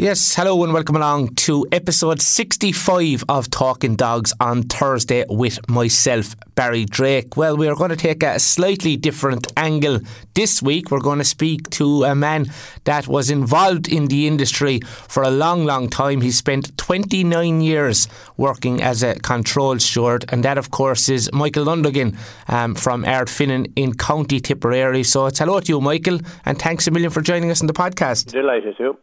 Yes, hello and welcome along to episode 65 of Talking Dogs on Thursday with myself, Barry Drake. Well, we are going to take a slightly different angle this week. We're going to speak to a man that was involved in the industry for a long, long time. He spent 29 years working as a control steward, and that, of course, is Michael Lundigan from Ardfinnan in County Tipperary. So it's hello to you, Michael, and thanks a million for joining us on the podcast. Delighted to.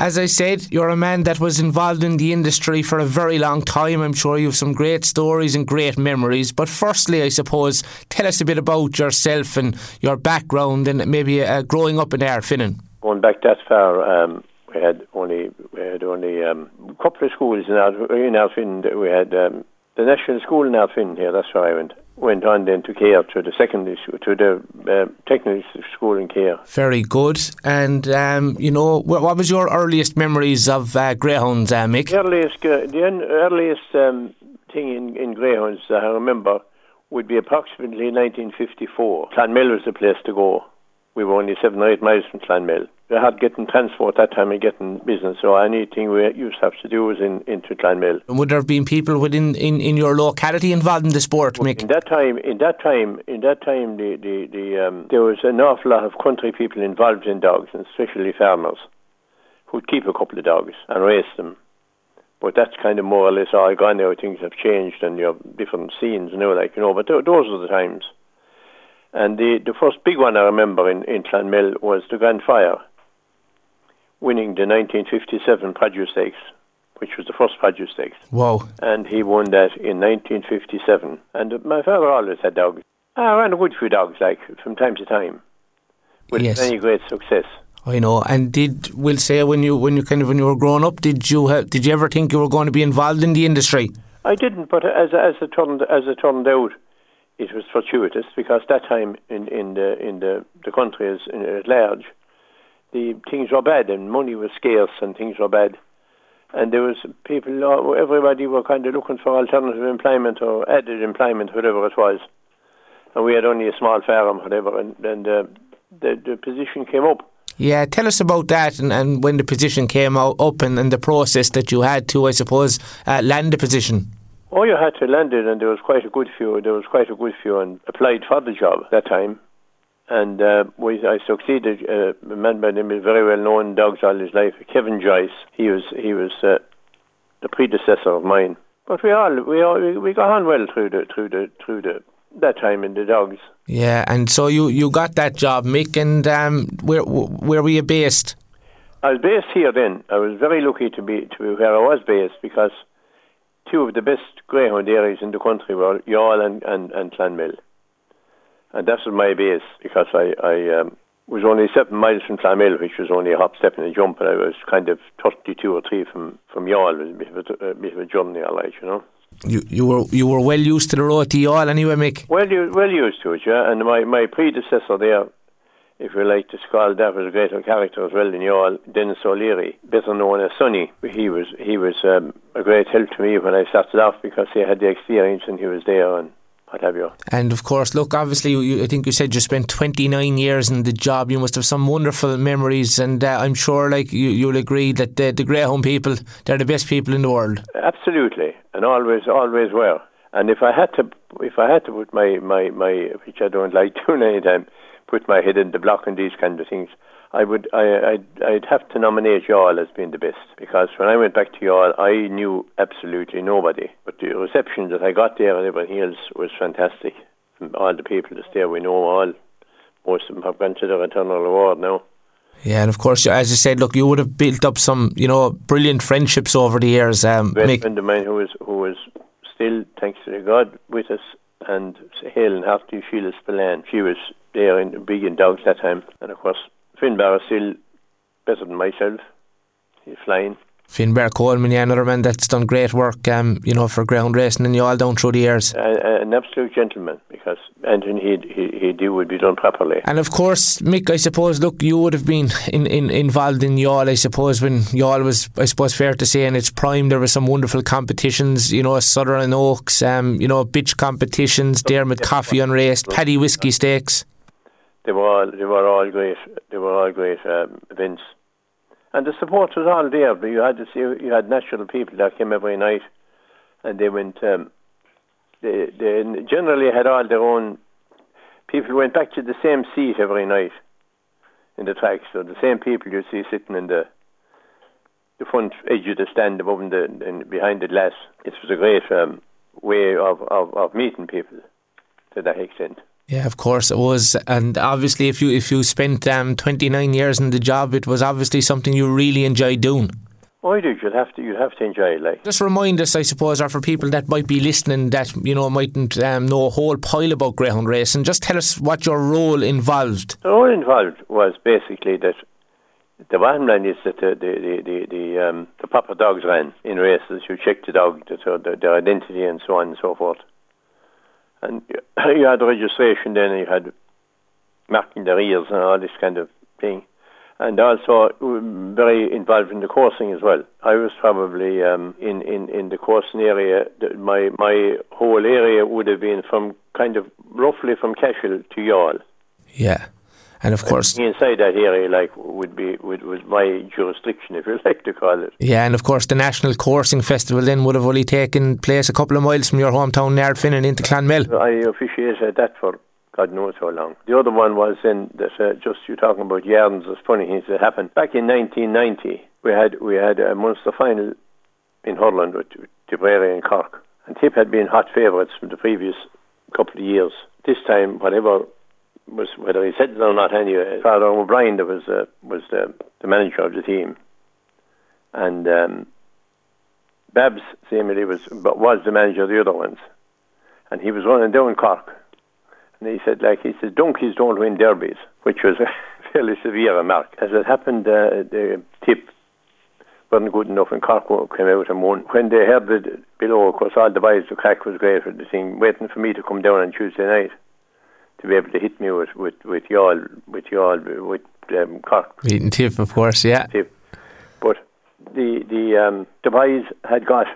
As I said, you're a man that was involved in the industry for a very long time. I'm sure you have some great stories and great memories. But firstly, I suppose, tell us a bit about yourself and your background and maybe growing up in Ardfinnan. Going back that far, we had only a couple of schools in Ardfinnan. We had the National School in Ardfinnan here. That's where I went on then to Cahir, to the secondary school, to the technical school in Cahir. Very good. And, what was your earliest memories of greyhounds, Mick? The earliest thing in greyhounds that I remember would be approximately 1954. Clonmel was the place to go. We were only 7 or 8 miles from Clonmel. We had getting transport that time and getting business, so anything we used to have to do was into Clonmel. And would there have been people within in your locality involved in the sport, Mick? In that time, there was an awful lot of country people involved in dogs, and especially farmers, who'd keep a couple of dogs and race them. But that's kind of more or less all gone now. Things have changed, and you have different scenes now, But those were the times. And the first big one I remember in Clonmel was the Grand Fire, winning the 1957 Produce Stakes, which was the first Produce Stakes. Wow. And he won that in 1957. And my father always had dogs. I ran a good few dogs, from time to time, with many great success. I know. And when you were growing up, did you ever think you were going to be involved in the industry? I didn't, but as it turned out. It was fortuitous because that time in the country at large, the things were bad and money was scarce and things were bad, and there was people, everybody were kind of looking for alternative employment or added employment, whatever it was, and we had only a small farm, whatever, and the position came up. Yeah, tell us about that and when the position came up and the process that you had to, I suppose, land the position. Oh, you had to land it, and there was quite a good few. And applied for the job that time, and I succeeded. A man by the name of very well known dogs all his life, Kevin Joyce. He was the predecessor of mine. But we got on well through that time in the dogs. Yeah, and so you got that job, Mick, and where were you based? I was based here then. I was very lucky to be where I was based because. Two of the best greyhound areas in the country were Youghal and Clonmel. And that was my base because I was only 7 miles from Clonmel, which was only a hop, step and a jump, and I was kind of 32 or 3 from Youghal. It was a bit of a journey, . You were well used to the road to Youghal anyway, Mick? Well used to it, yeah. And my predecessor there, if you like to call that, was a greater character as well than Youghal, Dennis O'Leary, better known as Sonny. He was a great help to me when I started off because he had the experience and he was there and what have you. And of course, look, obviously, I think you said you spent 29 years in the job. You must have some wonderful memories, and I'm sure you'll agree that the greyhound people, they're the best people in the world. Absolutely, and always were. And if I had to put my which I don't like doing any time, put my head in the block and these kind of things, I'd have to nominate Youghal as being the best, because when I went back to Youghal, I knew absolutely nobody. But the reception that I got there and everything else was fantastic. From all the people that's there, we know all. Most of them have gone to their eternal reward now. Yeah, and of course, as you said, look, you would have built up some, brilliant friendships over the years. A friend of mine who is still, thanks to God, with us, and Helen Harty, Sheila Spillane. She was there big in dogs that time. And of course, Finbar is still better than myself. He's flying. Finbar Coleman, yeah, another man that's done great work, for ground racing and Youghal down through the years. An absolute gentleman, because anything he did would be done properly. And of course, Mick, I suppose, look, you would have been involved in Youghal, I suppose, when Youghal was, I suppose, fair to say, in its prime. There were some wonderful competitions, Southern Oaks, bitch competitions, Dermot Coffee Unraced, Paddy Whiskey Stakes. They were all great events. And the support was all there, but you had national people that came every night, and they went. They generally had all their own people who went back to the same seat every night in the track. So the same people you see sitting in the front edge of the stand above and behind the glass. It was a great way of meeting people to that extent. Yeah, of course it was, and obviously if you spent 29 years in the job, it was obviously something you really enjoyed doing. Oh, I do. You'd have to enjoy it, like. Just remind us, I suppose, or for people that might be listening that mightn't know a whole pile about greyhound racing. Just tell us what your role involved. The role involved was basically that the bottom line is that the proper dogs ran in races. You checked the dog, their identity, and so on and so forth. And you had registration then, you had marking their ears and all this kind of thing. And also very involved in the coursing as well. I was probably in the coursing area. My whole area would have been from kind of roughly from Cashel to Youghal. Yeah. And of course, inside that area, like, was my jurisdiction, if you like to call it. Yeah, and of course, the National Coursing Festival then would have only taken place a couple of miles from your hometown, Ardfinnan, into Clonmel. I officiated that for God knows how long. The other one was in that just you talking about yarns. There's funny things that happened back in 1990. We had a Munster final in Hurland with Tipperary and Cork, and Tip had been hot favourites from the previous couple of years. This time, whether he said it or not, anyway, Father O'Brien was the manager of the team, and Babs seemingly was the manager of the other ones, and he was running down Cork, and he said donkeys don't win derbies, which was a fairly severe remark. As it happened, the Tip wasn't good enough, and Cork came out and won. When they heard it below, of course, all the boys, the crack was great for the thing, waiting for me to come down on Tuesday night to be able to hit me with Cork. Beating Tip, of course, yeah. Tip. But the boys had got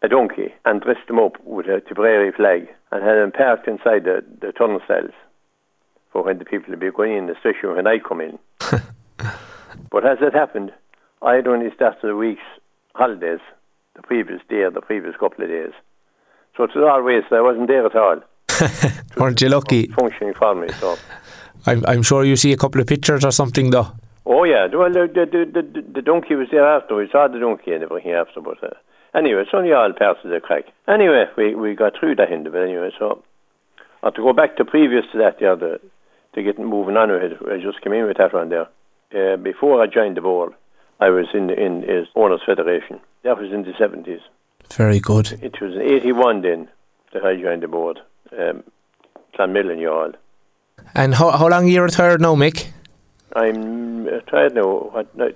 a donkey and dressed him up with a Tipperary flag and had him parked inside the tunnel cells for when the people would be going in, especially when I come in. But as it happened, I had only started a week's holidays the previous day, the previous couple of days. So it was always, I wasn't there at all. Weren't you lucky? Functioning for me, so. I'm sure you see a couple of pictures or something, though. Oh yeah, well the donkey was there after. We saw the donkey and everything after, but anyway, it's only all parts of the crack. Anyway, we got through that end of it anyway. So I have to go back to previous to that, to get moving on with it. I just came in with that one there. Before I joined the board, I was in his owners' federation. That was in the 70s. Very good. It was in 81 then that I joined the board. Clonmel and Youghal. And how long are you retired now, Mick? I'm retired now,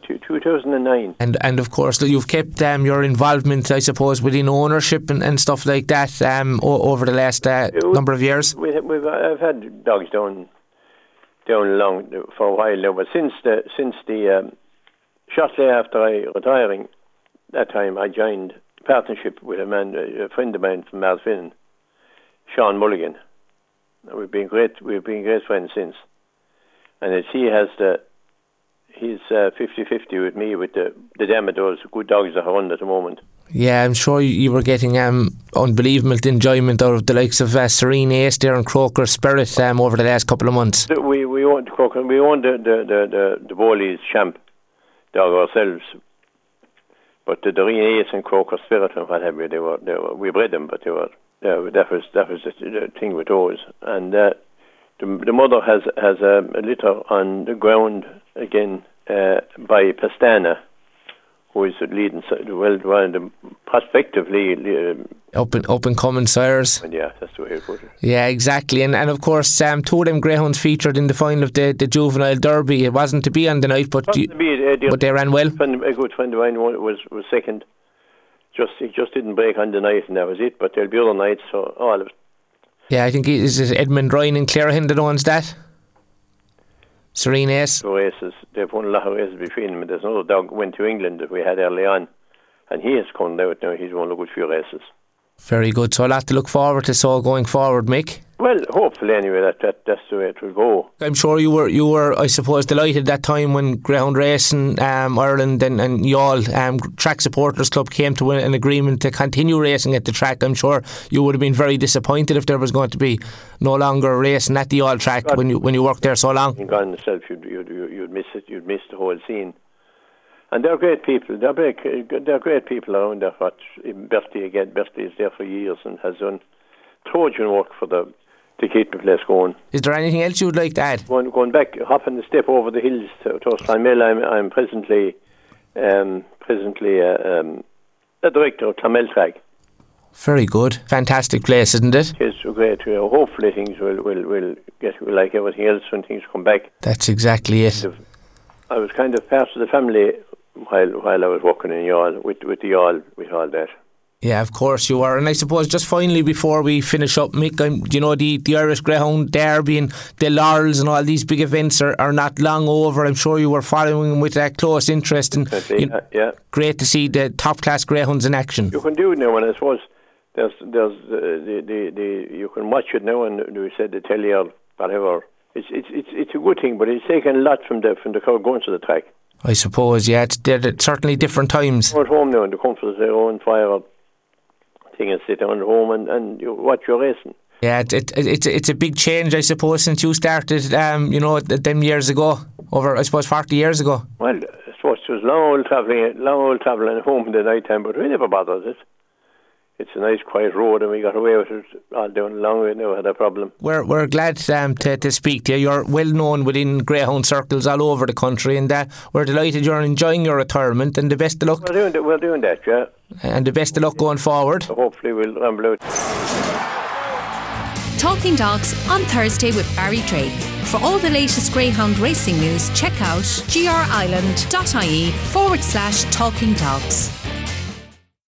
2009. And of course, you've kept your involvement, I suppose, within ownership and stuff like that over the last number of years. I've had dogs down along for a while now, but since the shortly after retiring, that time I joined a partnership with a friend of mine from Ardfinnan, Sean Mulligan. We've been great friends since. And as he has he's 50-50 with me with the damn of those good dogs that are on at the moment. Yeah, I'm sure you were getting unbelievable enjoyment out of the likes of Serene Ace there and Croker Spirit over the last couple of months. We owned Croker, we owned the Bowley's Champ dog ourselves. But the Serene Ace and Croker Spirit and what have you, they were we bred them, but they were. Yeah, that was the thing with those, and the mother has a litter on the ground again by Pastana, who is leading well, one of the prospectively Up and coming sires. And yeah, that's the way it would. Yeah, exactly. And of course, two of them greyhounds featured in the final of the Juvenile Derby. It wasn't to be on the night, but they ran well. A good friend of mine was second. He just didn't break on the night, and that was it. But there'll be other nights, so all of it. Yeah, I think is Edmund Ryan and Clareham that owns that. Serene Ace. So Aces, they've won a lot of races between them. There's another dog went to England that we had early on, and he has come out now. He's won a good few races. Very good. So a lot to look forward to. So going forward, Mick. Well, hopefully anyway, that's the way it will go. I'm sure you were, I suppose, delighted that time when Greyhound Racing Ireland and Youghal Track Supporters Club came to an agreement to continue racing at the track. I'm sure you would have been very disappointed if there was going to be no longer racing at the Youghal track when you worked there so long. In God itself, you'd miss it. You'd miss the whole scene. And they're great people. They're great people around there. Bertie is there for years and has done Trojan work for them to keep the place going. Is there anything else you would like to add? Going back, hopping a step over the hills to Clonmel, I'm presently a director of Clonmel Track. Very good. Fantastic place, isn't it? It's great. Hopefully things will get like everything else when things come back. That's exactly it. I was kind of part of the family while I was working in Youghal with all that. Yeah, of course you are. And I suppose just finally before we finish up, Mick, the Irish Greyhound Derby and the Laurels and all these big events are not long over. I'm sure you were following them with that close interest. And yeah. Great to see the top class greyhounds in action. You can do it now, and I suppose there's you can watch it now, and we said the telly or whatever. It's a good thing, but it's taken a lot from the crowd going to the track. I suppose, yeah. They're certainly different times. They're at home now in the comfort of their own fire thing and sit down at home and you watch your racing. Yeah, it's a big change, I suppose, since you started, them years ago, over, I suppose, 40 years ago. Well, I suppose it was long old travelling at home in the night time, but we never bothered it. It's a nice quiet road and we got away with it all down the long way. Never had a problem. We're glad to speak to you. You're well known within greyhound circles all over the country, and we're delighted you're enjoying your retirement, and the best of luck. We're doing that, yeah. And the best of luck going forward. Hopefully we'll ramble out. Talking Dogs on Thursday with Barry Drake. For all the latest greyhound racing news, check out grisland.ie/Talking Dogs.